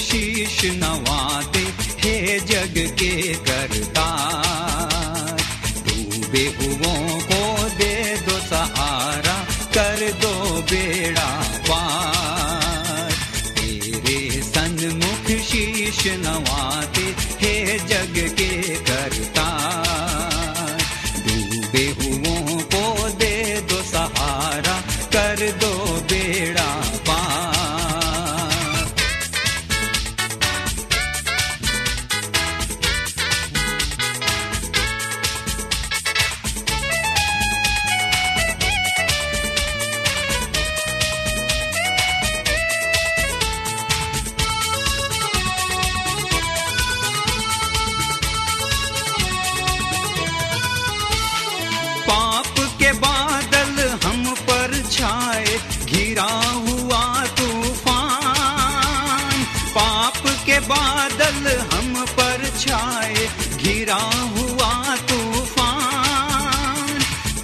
शीश नवाते हे जग के करता, डूबे हुओं को दे दो सहारा, कर दो बेड़ा पार। तेरे सन्मुख शीश नवाते हे जग के करता, डूबे हुओं को दे दो सहारा, कर दो बेड़ा पार। बादल हम पर छाए, घिरा हुआ तूफान।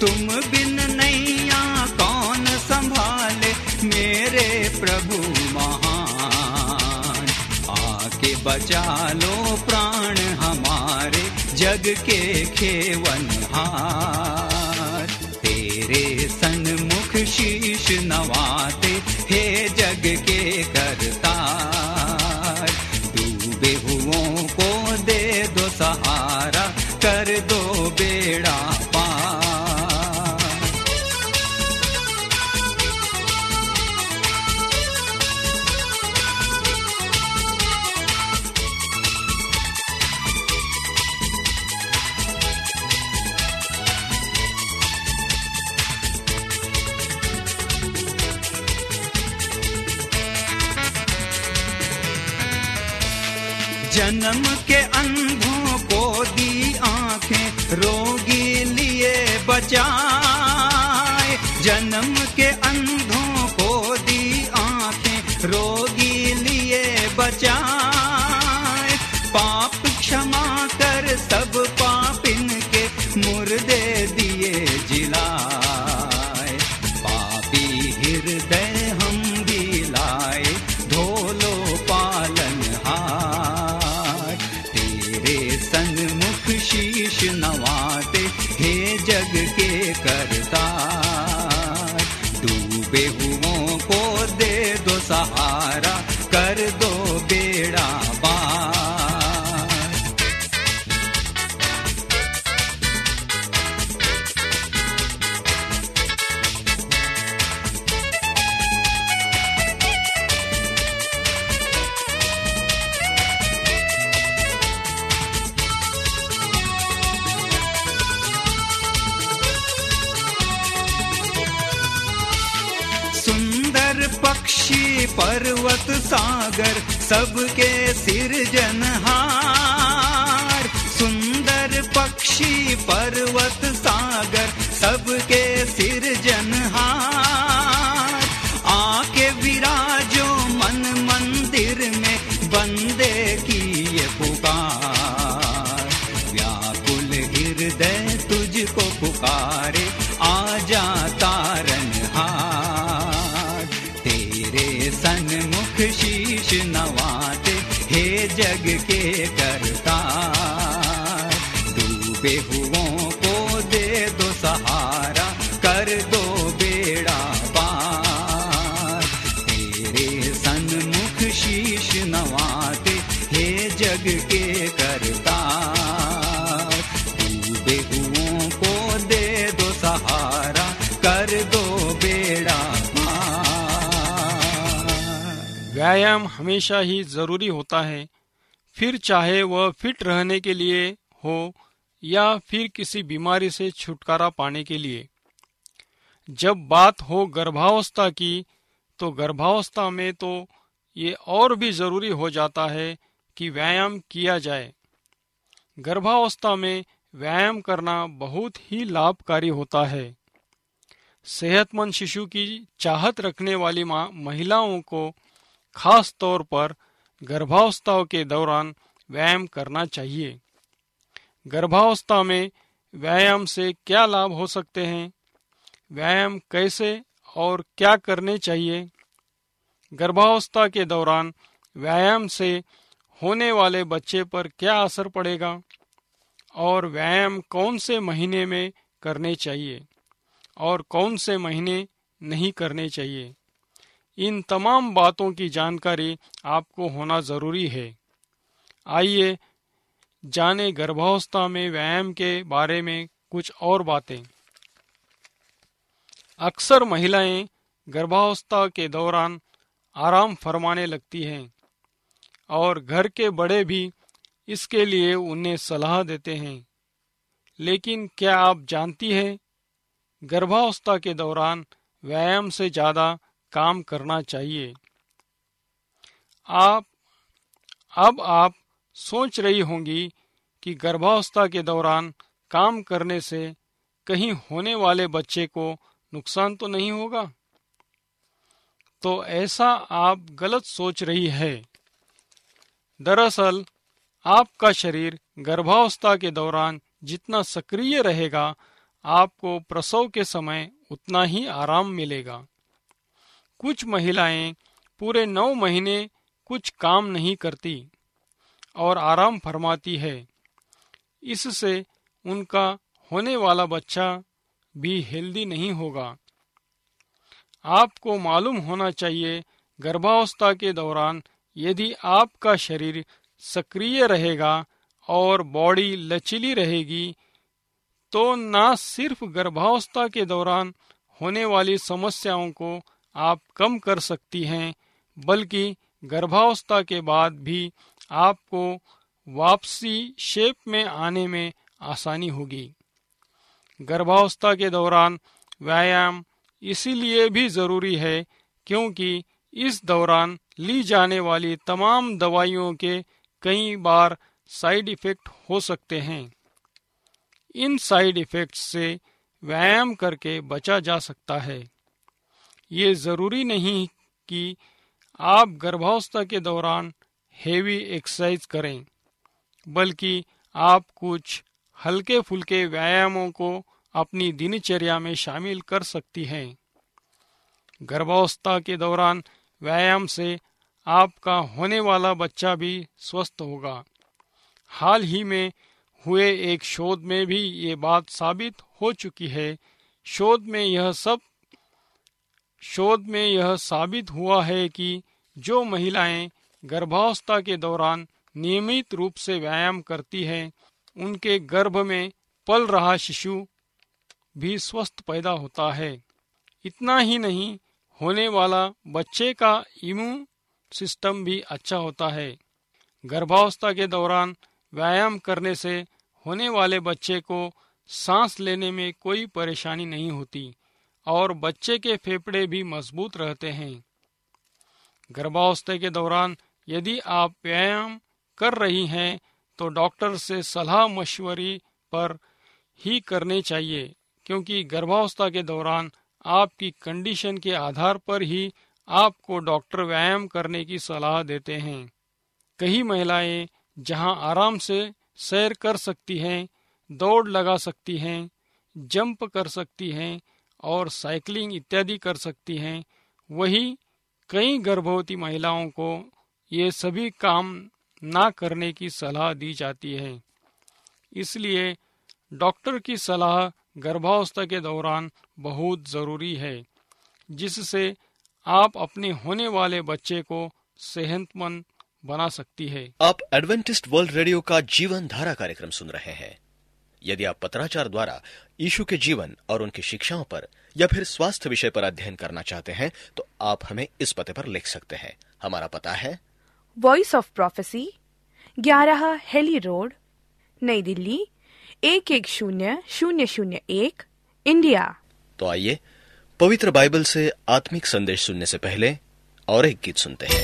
तुम बिन नैया कौन संभाले, मेरे प्रभु महान। आके बचा लो प्राण हमारे, जग के खेवनहार। तेरे सन्मुख शीश नवाते हे जग के करतार, बेहुओं को दे दो सहारा, कर दो बेड़ा पार। जन्म के अंधों को दी आंखें, रोगी लिए बचाए। जन्म के अंधों को दी आंखें, रोगी लिए बचाए। पाप क्षमा कर सब पापिन के, मुर्दे दिए जिलाए। पापी हृदय हम भी लाए, धो लो पालन हार। शीश नवाते हे जग के करतार, डूबे हुओं को दे दो सहारा, कर दो बेड़ा पार। पक्षी पर्वत सागर सबके सिरजनहार। सुंदर पक्षी पर्वत सागर सबके सिरजनहार। आके विराजो मन मंदिर में, बंदे की ये पुकार। व्याकुल हृदय तुझको पुकारे, आजा तारनहार। सन्मुख शीश नवाते हे जग के करतार, बेहुओं को दे दो सहारा, कर दो बेड़ा पार। तेरे सन्मुख शीश नवाते हे जग के करता, तू बेहुओं को दे दो सहारा, कर दो बेड़ा पार। व्यायाम हमेशा ही जरूरी होता है, फिर चाहे वह फिट रहने के लिए हो या फिर किसी बीमारी से छुटकारा पाने के लिए। जब बात हो गर्भावस्था की, तो गर्भावस्था में तो ये और भी जरूरी हो जाता है कि व्यायाम किया जाए। गर्भावस्था में व्यायाम करना बहुत ही लाभकारी होता है। सेहतमंद शिशु की चाहत रखने वाली महिलाओं को खास तौर पर गर्भावस्था के दौरान व्यायाम करना चाहिए। गर्भावस्था में व्यायाम से क्या लाभ हो सकते हैं, व्यायाम कैसे और क्या करने चाहिए, गर्भावस्था के दौरान व्यायाम से होने वाले बच्चे पर क्या असर पड़ेगा, और व्यायाम कौन से महीने में करने चाहिए और कौन से महीने नहीं करने चाहिए, इन तमाम बातों की जानकारी आपको होना जरूरी है। आइए जाने गर्भावस्था में व्यायाम के बारे में कुछ और बातें। अक्सर महिलाएं गर्भावस्था के दौरान आराम फरमाने लगती हैं और घर के बड़े भी इसके लिए उन्हें सलाह देते हैं। लेकिन क्या आप जानती हैं, गर्भावस्था के दौरान व्यायाम से ज़्यादा काम करना चाहिए। अब आप सोच रही होंगी कि गर्भावस्था के दौरान काम करने से कहीं होने वाले बच्चे को नुकसान तो नहीं होगा, तो ऐसा आप गलत सोच रही है। दरअसल आपका शरीर गर्भावस्था के दौरान जितना सक्रिय रहेगा, आपको प्रसव के समय उतना ही आराम मिलेगा। कुछ महिलाएं पूरे 9 महीने कुछ काम नहीं करती और आराम फरमाती है, इससे उनका होने वाला बच्चा भी हेल्दी नहीं होगा। आपको मालूम होना चाहिए, गर्भावस्था के दौरान यदि आपका शरीर सक्रिय रहेगा और बॉडी लचीली रहेगी, तो ना सिर्फ गर्भावस्था के दौरान होने वाली समस्याओं को आप कम कर सकती हैं, बल्कि गर्भावस्था के बाद भी आपको वापसी शेप में आने में आसानी होगी। गर्भावस्था के दौरान व्यायाम इसीलिए भी जरूरी है क्योंकि इस दौरान ली जाने वाली तमाम दवाइयों के कई बार साइड इफेक्ट हो सकते हैं। इन साइड इफेक्ट्स से व्यायाम करके बचा जा सकता है। ये ज़रूरी नहीं कि आप गर्भावस्था के दौरान हेवी एक्सरसाइज करें, बल्कि आप कुछ हल्के फुल्के व्यायामों को अपनी दिनचर्या में शामिल कर सकती हैं। गर्भावस्था के दौरान व्यायाम से आपका होने वाला बच्चा भी स्वस्थ होगा। हाल ही में हुए एक शोध में भी ये बात साबित हो चुकी है। शोध में यह साबित हुआ है कि जो महिलाएं गर्भावस्था के दौरान नियमित रूप से व्यायाम करती हैं, उनके गर्भ में पल रहा शिशु भी स्वस्थ पैदा होता है। इतना ही नहीं, होने वाला बच्चे का इम्यून सिस्टम भी अच्छा होता है। गर्भावस्था के दौरान व्यायाम करने से होने वाले बच्चे को सांस लेने में कोई परेशानी नहीं होती और बच्चे के फेफड़े भी मजबूत रहते हैं। गर्भावस्था के दौरान यदि आप व्यायाम कर रही हैं, तो डॉक्टर से सलाह मशवरी पर ही करने चाहिए, क्योंकि गर्भावस्था के दौरान आपकी कंडीशन के आधार पर ही आपको डॉक्टर व्यायाम करने की सलाह देते हैं। कई महिलाएं जहां आराम से सैर कर सकती हैं, दौड़ लगा सकती हैं, जंप कर सकती हैं और साइकिलिंग इत्यादि कर सकती हैं, वहीं कई गर्भवती महिलाओं को ये सभी काम ना करने की सलाह दी जाती है। इसलिए डॉक्टर की सलाह गर्भावस्था के दौरान बहुत ज़रूरी है, जिससे आप अपने होने वाले बच्चे को सेहतमंद बना सकती है। आप एडवेंटिस्ट वर्ल्ड रेडियो का जीवन धारा कार्यक्रम सुन रहे हैं। यदि आप पत्राचार द्वारा यीशु के जीवन और उनकी शिक्षाओं पर या फिर स्वास्थ्य विषय पर अध्ययन करना चाहते हैं तो आप हमें इस पते पर लिख सकते हैं। हमारा पता है voice of prophecy, 11 heli road, नई दिल्ली 110001, इंडिया। तो आइए पवित्र बाइबल से आत्मिक संदेश सुनने से पहले और एक गीत सुनते हैं।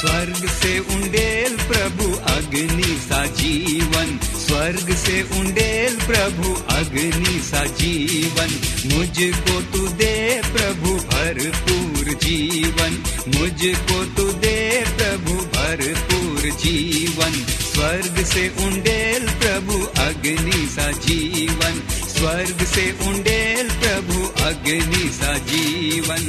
स्वर्ग से उंडेल प्रभु अग्नि सा जीवन, स्वर्ग से उंडेल प्रभु अग्नि सा जीवन, मुझको तू दे प्रभु भरपूर जीवन, मुझको तू दे प्रभु भरपूर जीवन, स्वर्ग से उंडेल प्रभु अग्नि सा जीवन, स्वर्ग से उंडेल प्रभु अग्नि सा जीवन।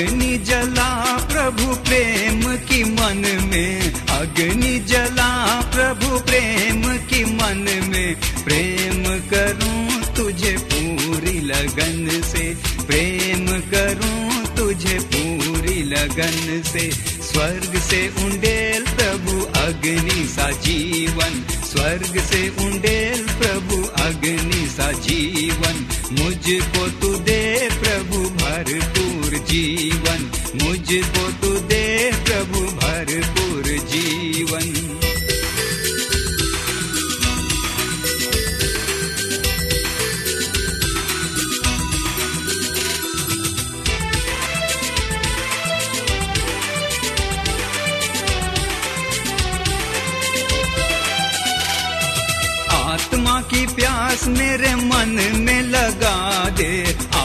अग्नि जला प्रभु प्रेम की मन में, अग्नि जला प्रभु प्रेम की मन में, प्रेम करूं तुझे पूरी लगन से, प्रेम करूं तुझे पूरी लगन से, स्वर्ग से उंडेल प्रभु अग्नि सा जीवन, स्वर्ग से उंडेल प्रभु अग्नि सा जीवन, मुझको तू दे प्रभु भरपूर जीवन, मुझको तू दे प्रभु भरपूर जीवन। आत्मा की प्यास मेरे मन में लगा दे,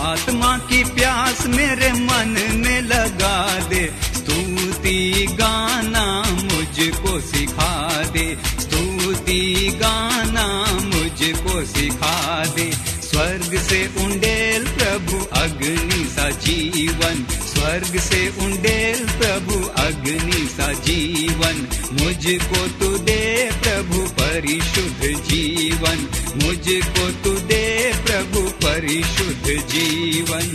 आत्मा की प्यास मेरे मन में लगा दे, स्तुति गाना मुझको सिखा दे, स्तुति गाना मुझको सिखा दे, स्वर्ग से उंडेल प्रभु अग्नि सा जीवन, स्वर्ग से उंडेल प्रभु अग्नि सा जीवन, मुझको तू दे प्रभु परिशुद्ध जीवन, मुझको तू दे प्रभु परिशुद्ध जीवन।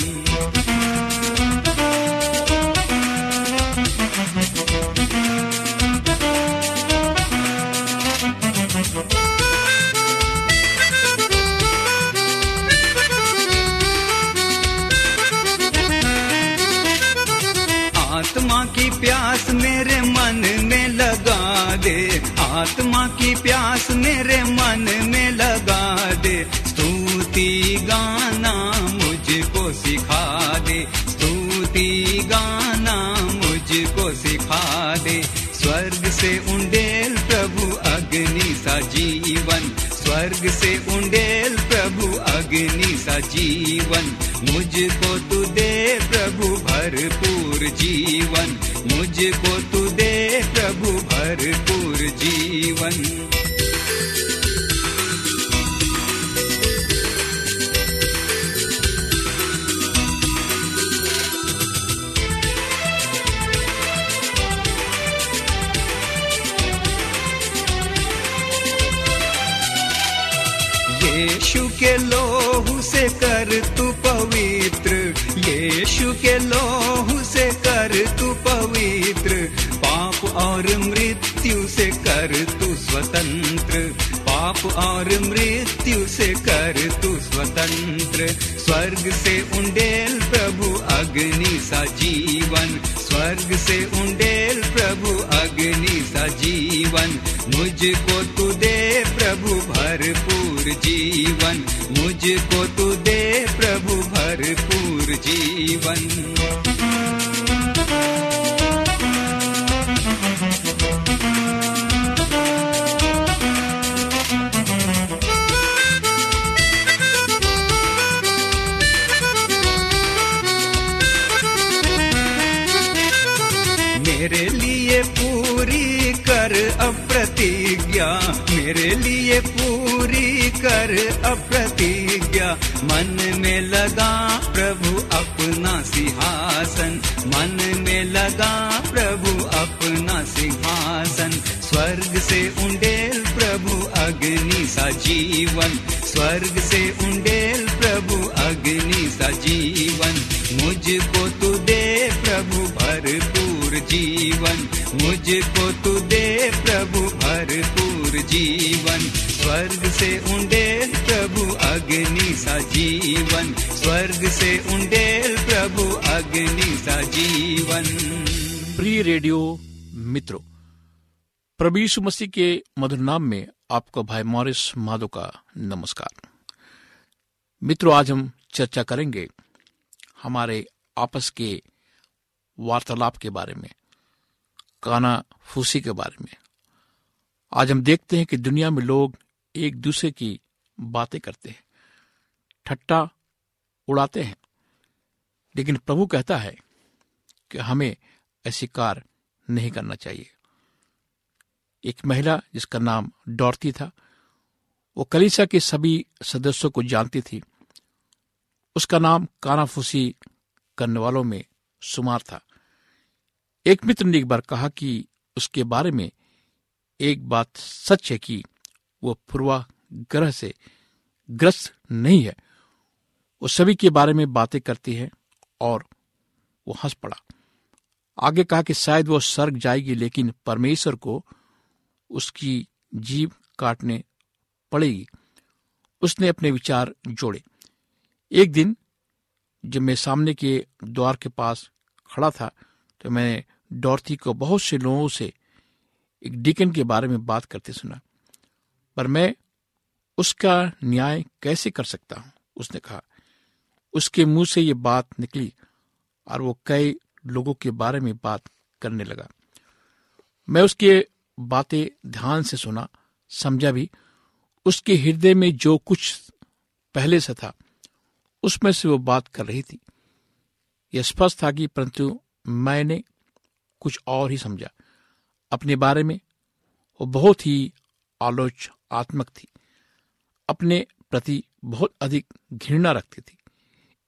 आत्मा की प्यास मेरे मन में लगा दे, आत्मा की प्यास मेरे मन में लगा दे, स्तुति गाना मुझको सिखा दे, स्तुति गाना मुझको सिखा दे, स्वर्ग से उंडेल प्रभु अग्नि सा जीवन, स्वर्ग से उंडेल प्रभु अग्नि सा जीवन, मुझको तू दे प्रभु भरपूर जीवन, मुझको तू दे प्रभु भरपूर जीवन। यीशु के लोहू से कर तू पवित्र, यीशु के लोहू से कर तू पवित्र, पाप और मृत्यु से कर तू स्वतंत्र, पाप और मृत्यु से कर तू स्वतंत्र, स्वर्ग से उंडेल प्रभु अग्नि सा जीवन, स्वर्ग से उंडेल प्रभु अग्नि सा जीवन, मुझको तू दे प्रभु भरपूर जीवन, मुझको तू दे प्रभु भरपूर जीवन। पूरी कर अप्रतिज्ञा, मेरे लिए पूरी कर अप्रतिज्ञा। मन में लगा प्रभु अपना सिंहासन, मन में लगा प्रभु अपना सिंहासन। स्वर्ग से उंडेल प्रभु अग्नि सा जीवन, स्वर्ग से उंडेल प्रभु अग्नि सा जीवन। मुझको तू दे प्रभु भरपूर जीवन, मुझको तू दे प्रभु भरपूर जीवन। स्वर्ग से उंडेल प्रभु अग्नि सा जीवन, स्वर्ग से उंडेल प्रभु अग्नि सा जीवन। प्रिय रेडियो मित्रों, प्रभु यीशु मसीह के मधुर नाम में आपका भाई मॉरिस माधो का नमस्कार। मित्रों, आज हम चर्चा करेंगे हमारे आपस के वार्तालाप के बारे में, काना फूसी के बारे में। आज हम देखते हैं कि दुनिया में लोग एक दूसरे की बातें करते हैं, ठट्टा उड़ाते हैं, लेकिन प्रभु कहता है कि हमें ऐसी कार्य नहीं करना चाहिए। एक महिला जिसका नाम डॉर्थी था, वो कलीसिया के सभी सदस्यों को जानती थी। उसका नाम कानाफूसी करने वालों में शुमार था। एक मित्र ने एक बार कहा कि उसके बारे में एक बात सच है कि वो पूर्वाग्रह से ग्रस्त नहीं है। वो सभी के बारे में बातें करती है, और वो हंस पड़ा। आगे कहा कि शायद वो स्वर्ग जाएगी, लेकिन परमेश्वर को उसकी जीभ काटने पड़ेगी। उसने अपने विचार जोड़े। एक दिन जब मैं सामने के द्वार के पास खड़ा था, तो मैंने डॉर्थी को बहुत से लोगों से एक डीकन के बारे में बात करते सुना, पर मैं उसका न्याय कैसे कर सकता हूं, उसने कहा। उसके मुंह से ये बात निकली और वो कई लोगों के बारे में बात करने लगा। मैं उसके बातें ध्यान से सुना, समझा भी। उसके हृदय में जो कुछ पहले से था, उसमें से वो बात कर रही थी, यह स्पष्ट था कि परंतु मैंने कुछ और ही समझा अपने बारे में। वो बहुत ही आलोचनात्मक थी, अपने प्रति बहुत अधिक घृणा रखती थी,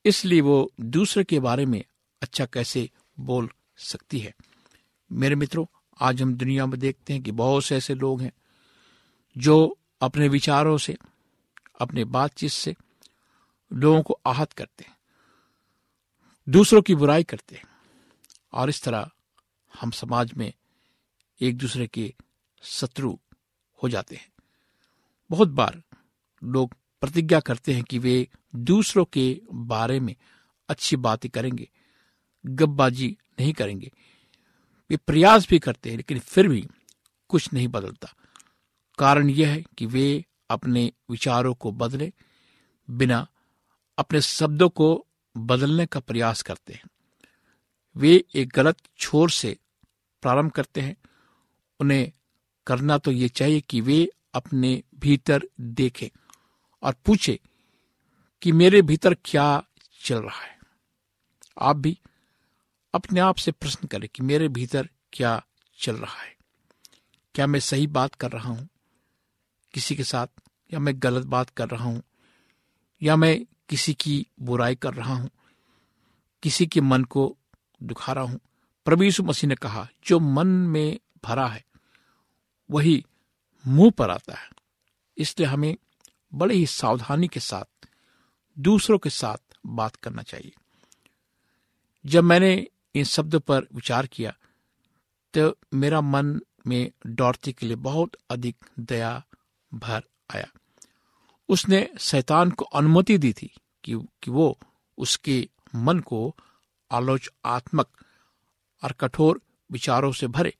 इसलिए वो दूसरे के बारे में अच्छा कैसे बोल सकती है। मेरे मित्रों, आज हम दुनिया में देखते हैं कि बहुत से ऐसे लोग हैं जो अपने विचारों से, अपने बातचीत से लोगों को आहत करते हैं, दूसरों की बुराई करते हैं, और इस तरह हम समाज में एक दूसरे के शत्रु हो जाते हैं। बहुत बार लोग प्रतिज्ञा करते हैं कि वे दूसरों के बारे में अच्छी बातें करेंगे, गप्पबाजी नहीं करेंगे। वे प्रयास भी करते हैं, लेकिन फिर भी कुछ नहीं बदलता। कारण यह है कि वे अपने विचारों को बदले बिना अपने शब्दों को बदलने का प्रयास करते हैं। वे एक गलत छोर से प्रारंभ करते हैं। उन्हें करना तो ये चाहिए कि वे अपने भीतर देखें और पूछें कि मेरे भीतर क्या चल रहा है। आप भी अपने आप से प्रश्न करें कि मेरे भीतर क्या चल रहा है। क्या मैं सही बात कर रहा हूं किसी के साथ, या मैं गलत बात कर रहा हूं, या मैं किसी की बुराई कर रहा हूं, किसी के मन को दुखा रहा हूं। प्रभु यीशु मसीह ने कहा, जो मन में भरा है वही मुंह पर आता है। इसलिए हमें बड़े ही सावधानी के साथ दूसरों के साथ बात करना चाहिए। जब मैंने इन शब्दों पर विचार किया, तो मेरा मन में डॉर्थी के लिए बहुत अधिक दया भर आया। उसने शैतान को अनुमति दी थी कि वो उसके मन को आलोचनात्मक और कठोर विचारों से भरे।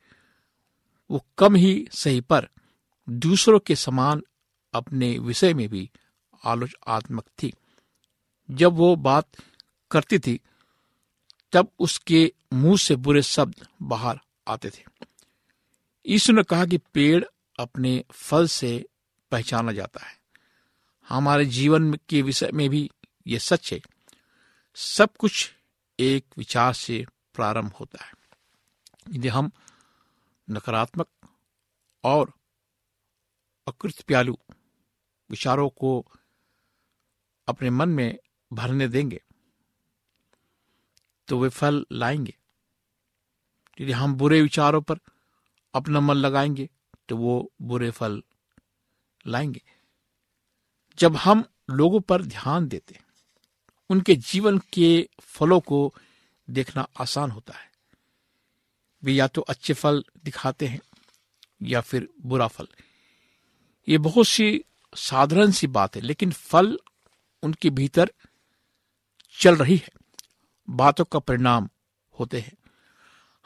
वो कम ही सही पर दूसरों के समान अपने विषय में भी आलोचनात्मक थी। जब वो बात करती थी, तब उसके मुंह से बुरे शब्द बाहर आते थे। यीशु ने कहा कि पेड़ अपने फल से पहचाना जाता है। हमारे जीवन के विषय में भी ये सच है। सब कुछ एक विचार से प्रारंभ होता है। यदि हम नकारात्मक और अकृत प्यालू विचारों को अपने मन में भरने देंगे तो वे फल लाएंगे। यदि हम बुरे विचारों पर अपना मन लगाएंगे तो वो बुरे फल लाएंगे। जब हम लोगों पर ध्यान देते हैं, उनके जीवन के फलों को देखना आसान होता है। वे या तो अच्छे फल दिखाते हैं या फिर बुरा फल। ये बहुत सी साधारण सी बात है, लेकिन फल उनके भीतर चल रही है, बातों का परिणाम होते हैं।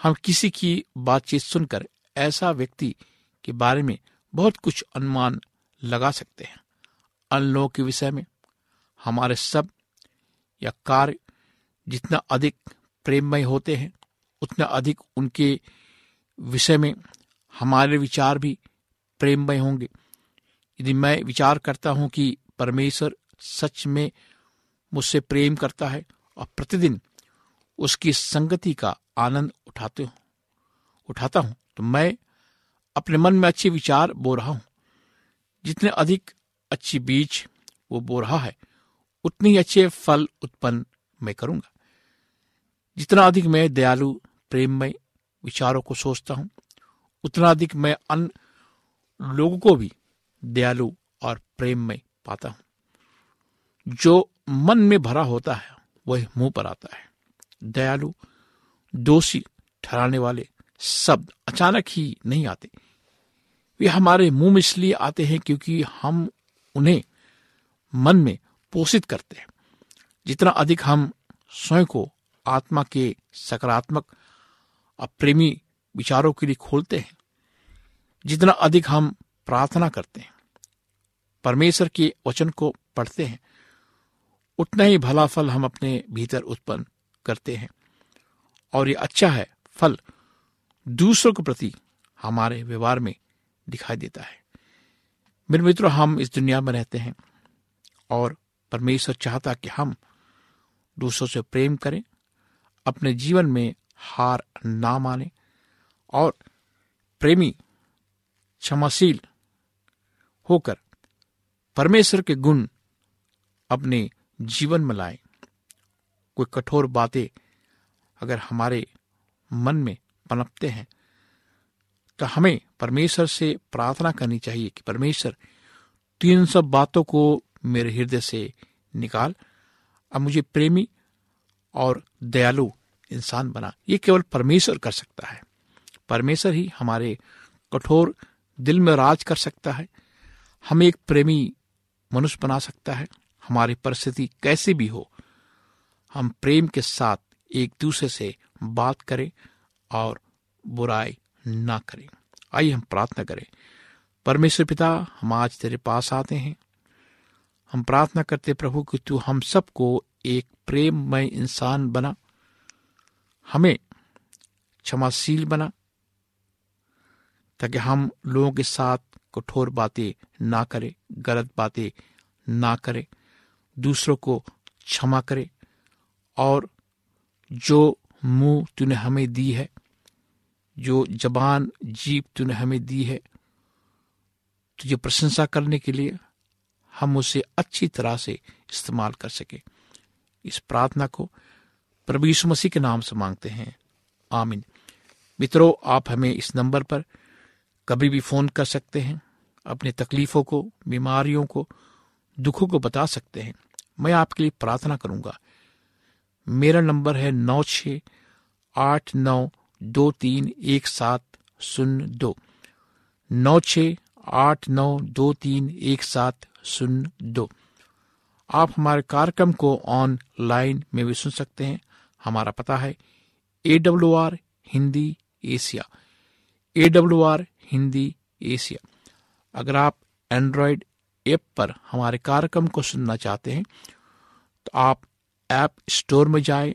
हम किसी की बातचीत सुनकर ऐसा व्यक्ति के बारे में बहुत कुछ अनुमान लगा सकते हैं। अन लोगों के विषय में हमारे सब या कार्य जितना अधिक प्रेममय होते हैं, उतना अधिक उनके विषय में हमारे विचार भी प्रेममय होंगे। यदि मैं विचार करता हूं कि परमेश्वर सच में मुझसे प्रेम करता है और प्रतिदिन उसकी संगति का आनंद उठाता हूं तो मैं अपने मन में अच्छे विचार बो रहा हूं। जितने अधिक अच्छी बीज वो बो रहा है, उतने ही अच्छे फल उत्पन्न मैं करूंगा। जितना अधिक मैं दयालु प्रेममय विचारों को सोचता हूं, उतना अधिक मैं अन्य लोगों को भी दयालु और प्रेममय पाता हूं। जो मन में भरा होता है वही मुंह पर आता है। दयालु दोषी ठहराने वाले शब्द अचानक ही नहीं आते। वे हमारे मुंह में इसलिए आते हैं क्योंकि हम उन्हें मन में पोषित करते हैं। जितना अधिक हम स्वयं को आत्मा के सकारात्मक और प्रेमी विचारों के लिए खोलते हैं, जितना अधिक हम प्रार्थना करते हैं, परमेश्वर के वचन को पढ़ते हैं, उतना ही भला फल हम अपने भीतर उत्पन्न करते हैं। और ये अच्छा है फल दूसरों के प्रति हमारे व्यवहार में दिखाई देता है। मेरे मित्रों, हम इस दुनिया में रहते हैं और परमेश्वर चाहता कि हम दूसरों से प्रेम करें, अपने जीवन में हार ना माने और प्रेमी क्षमाशील होकर परमेश्वर के गुण अपने जीवन में लाएं। कोई कठोर बातें अगर हमारे मन में पनपते हैं तो हमें परमेश्वर से प्रार्थना करनी चाहिए कि परमेश्वर तू इन सब बातों को मेरे हृदय से निकाल, अब मुझे प्रेमी और दयालु इंसान बना। ये केवल परमेश्वर कर सकता है। परमेश्वर ही हमारे कठोर दिल में राज कर सकता है, हमें एक प्रेमी मनुष्य बना सकता है। हमारी परिस्थिति कैसी भी हो, हम प्रेम के साथ एक दूसरे से बात करें और बुराई ना करें। आइए हम प्रार्थना करें। परमेश्वर पिता, हम आज तेरे पास आते हैं। हम प्रार्थना करते प्रभु कि तू हम सबको एक प्रेममय इंसान बना, हमें क्षमाशील बना, ताकि हम लोगों के साथ कठोर बातें ना करें, गलत बातें ना करें, दूसरों को क्षमा करें और जो मुंह तूने हमें दी है, जो जबान जीभ तूने हमें दी है तुझे प्रशंसा करने के लिए, हम उसे अच्छी तरह से इस्तेमाल कर सके। इस प्रार्थना को प्रभु यीशु मसीह के नाम से मांगते हैं, आमीन। मित्रों, आप हमें इस नंबर पर कभी भी फोन कर सकते हैं। अपने तकलीफों को, बीमारियों को, दुखों को बता सकते हैं। मैं आपके लिए प्रार्थना करूंगा। मेरा नंबर है 9689231702 9689231702। आप हमारे कार्यक्रम को ऑनलाइन में भी सुन सकते हैं। हमारा पता है AWR हिंदी एशिया। अगर आप एंड्रॉयड ऐप पर हमारे कार्यक्रम को सुनना चाहते हैं तो आप ऐप स्टोर में जाएं,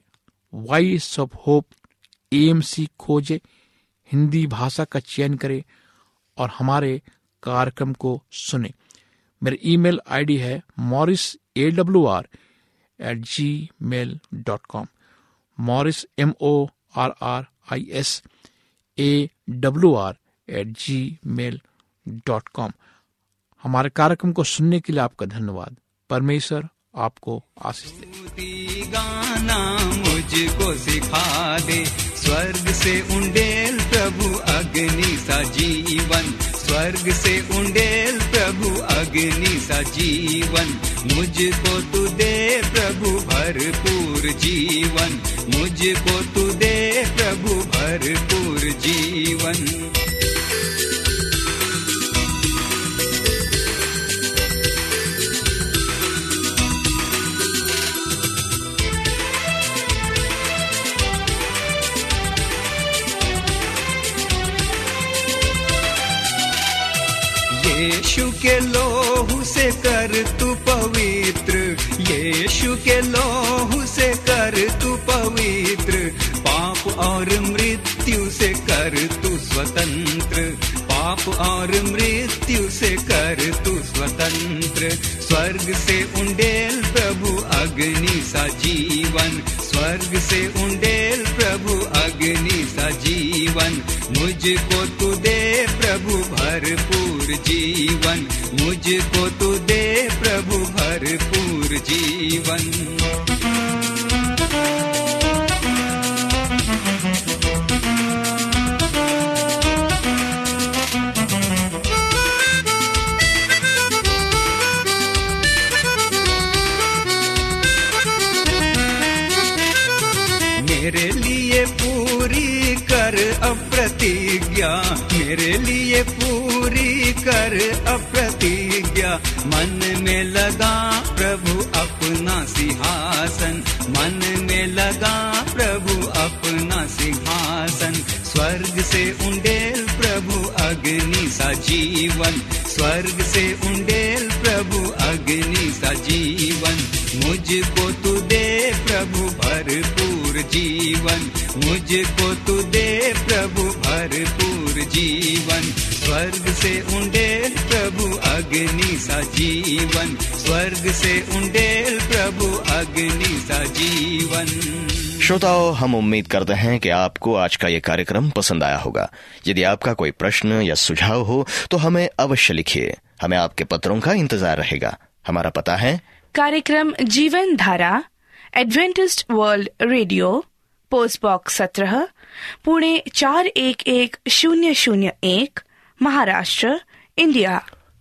वॉइस ऑफ होप AMC खोजें, हिंदी भाषा का चयन करें और हमारे कार्यक्रम को सुने। मेरा ईमेल आईडी है morris@gmail.com। morris MORRIS awr@gmail.com। हमारे कार्यक्रम को सुनने के लिए आपका धन्यवाद। परमेश्वर आपको आशीष दे। गाना मुझको सिखा दे, स्वर्ग से उंडेल प्रभु अग्नि सा जीवन, स्वर्ग से उंडेल प्रभु अग्नि सा जीवन, मुझको तू दे प्रभु भरपूर जीवन, मुझको तू दे प्रभु भरपूर जीवन। यीशु के लोहू से कर तू पवित्र, यीशु के लोहू से कर तू पवित्र, पाप और मृत्यु से कर तू स्वतंत्र, पाप और मृत्यु से कर तू स्वतंत्र, स्वर्ग से उंडेल प्रभु अग्नि सा जीवन, स्वर्ग से उंडेल प्रभु अग्नि सा जीवन, मुझको तू दे प्रभु भरपूर जीवन, मुझको तू दे प्रभु भरपूर जीवन। अप्रतिज्ञा मेरे लिए पूरी कर अप्रतिज्ञा, मन में लगा प्रभु अपना सिंहासन, मन में लगा प्रभु अपना सिंहासन, स्वर्ग से उंडेल प्रभु अग्नि सा जीवन, स्वर्ग से उंडेल प्रभु अग्नि सा जीवन, मुझको तू दे प्रभु भरपूर जीवन, मुझको तू दे प्रभु भरपूर जीवन, स्वर्ग से उंडेल प्रभु अग्नि सा जीवन, स्वर्ग से उंडेल प्रभु अग्नि सा जीवन। श्रोताओं, हम उम्मीद करते हैं कि आपको आज का ये कार्यक्रम पसंद आया होगा। यदि आपका कोई प्रश्न या सुझाव हो तो हमें अवश्य लिखिए। हमें आपके पत्रों का इंतजार रहेगा। हमारा पता है कार्यक्रम Jeevan Dhara, Adventist World Radio, post box 17, Pune 411001, Maharashtra, India.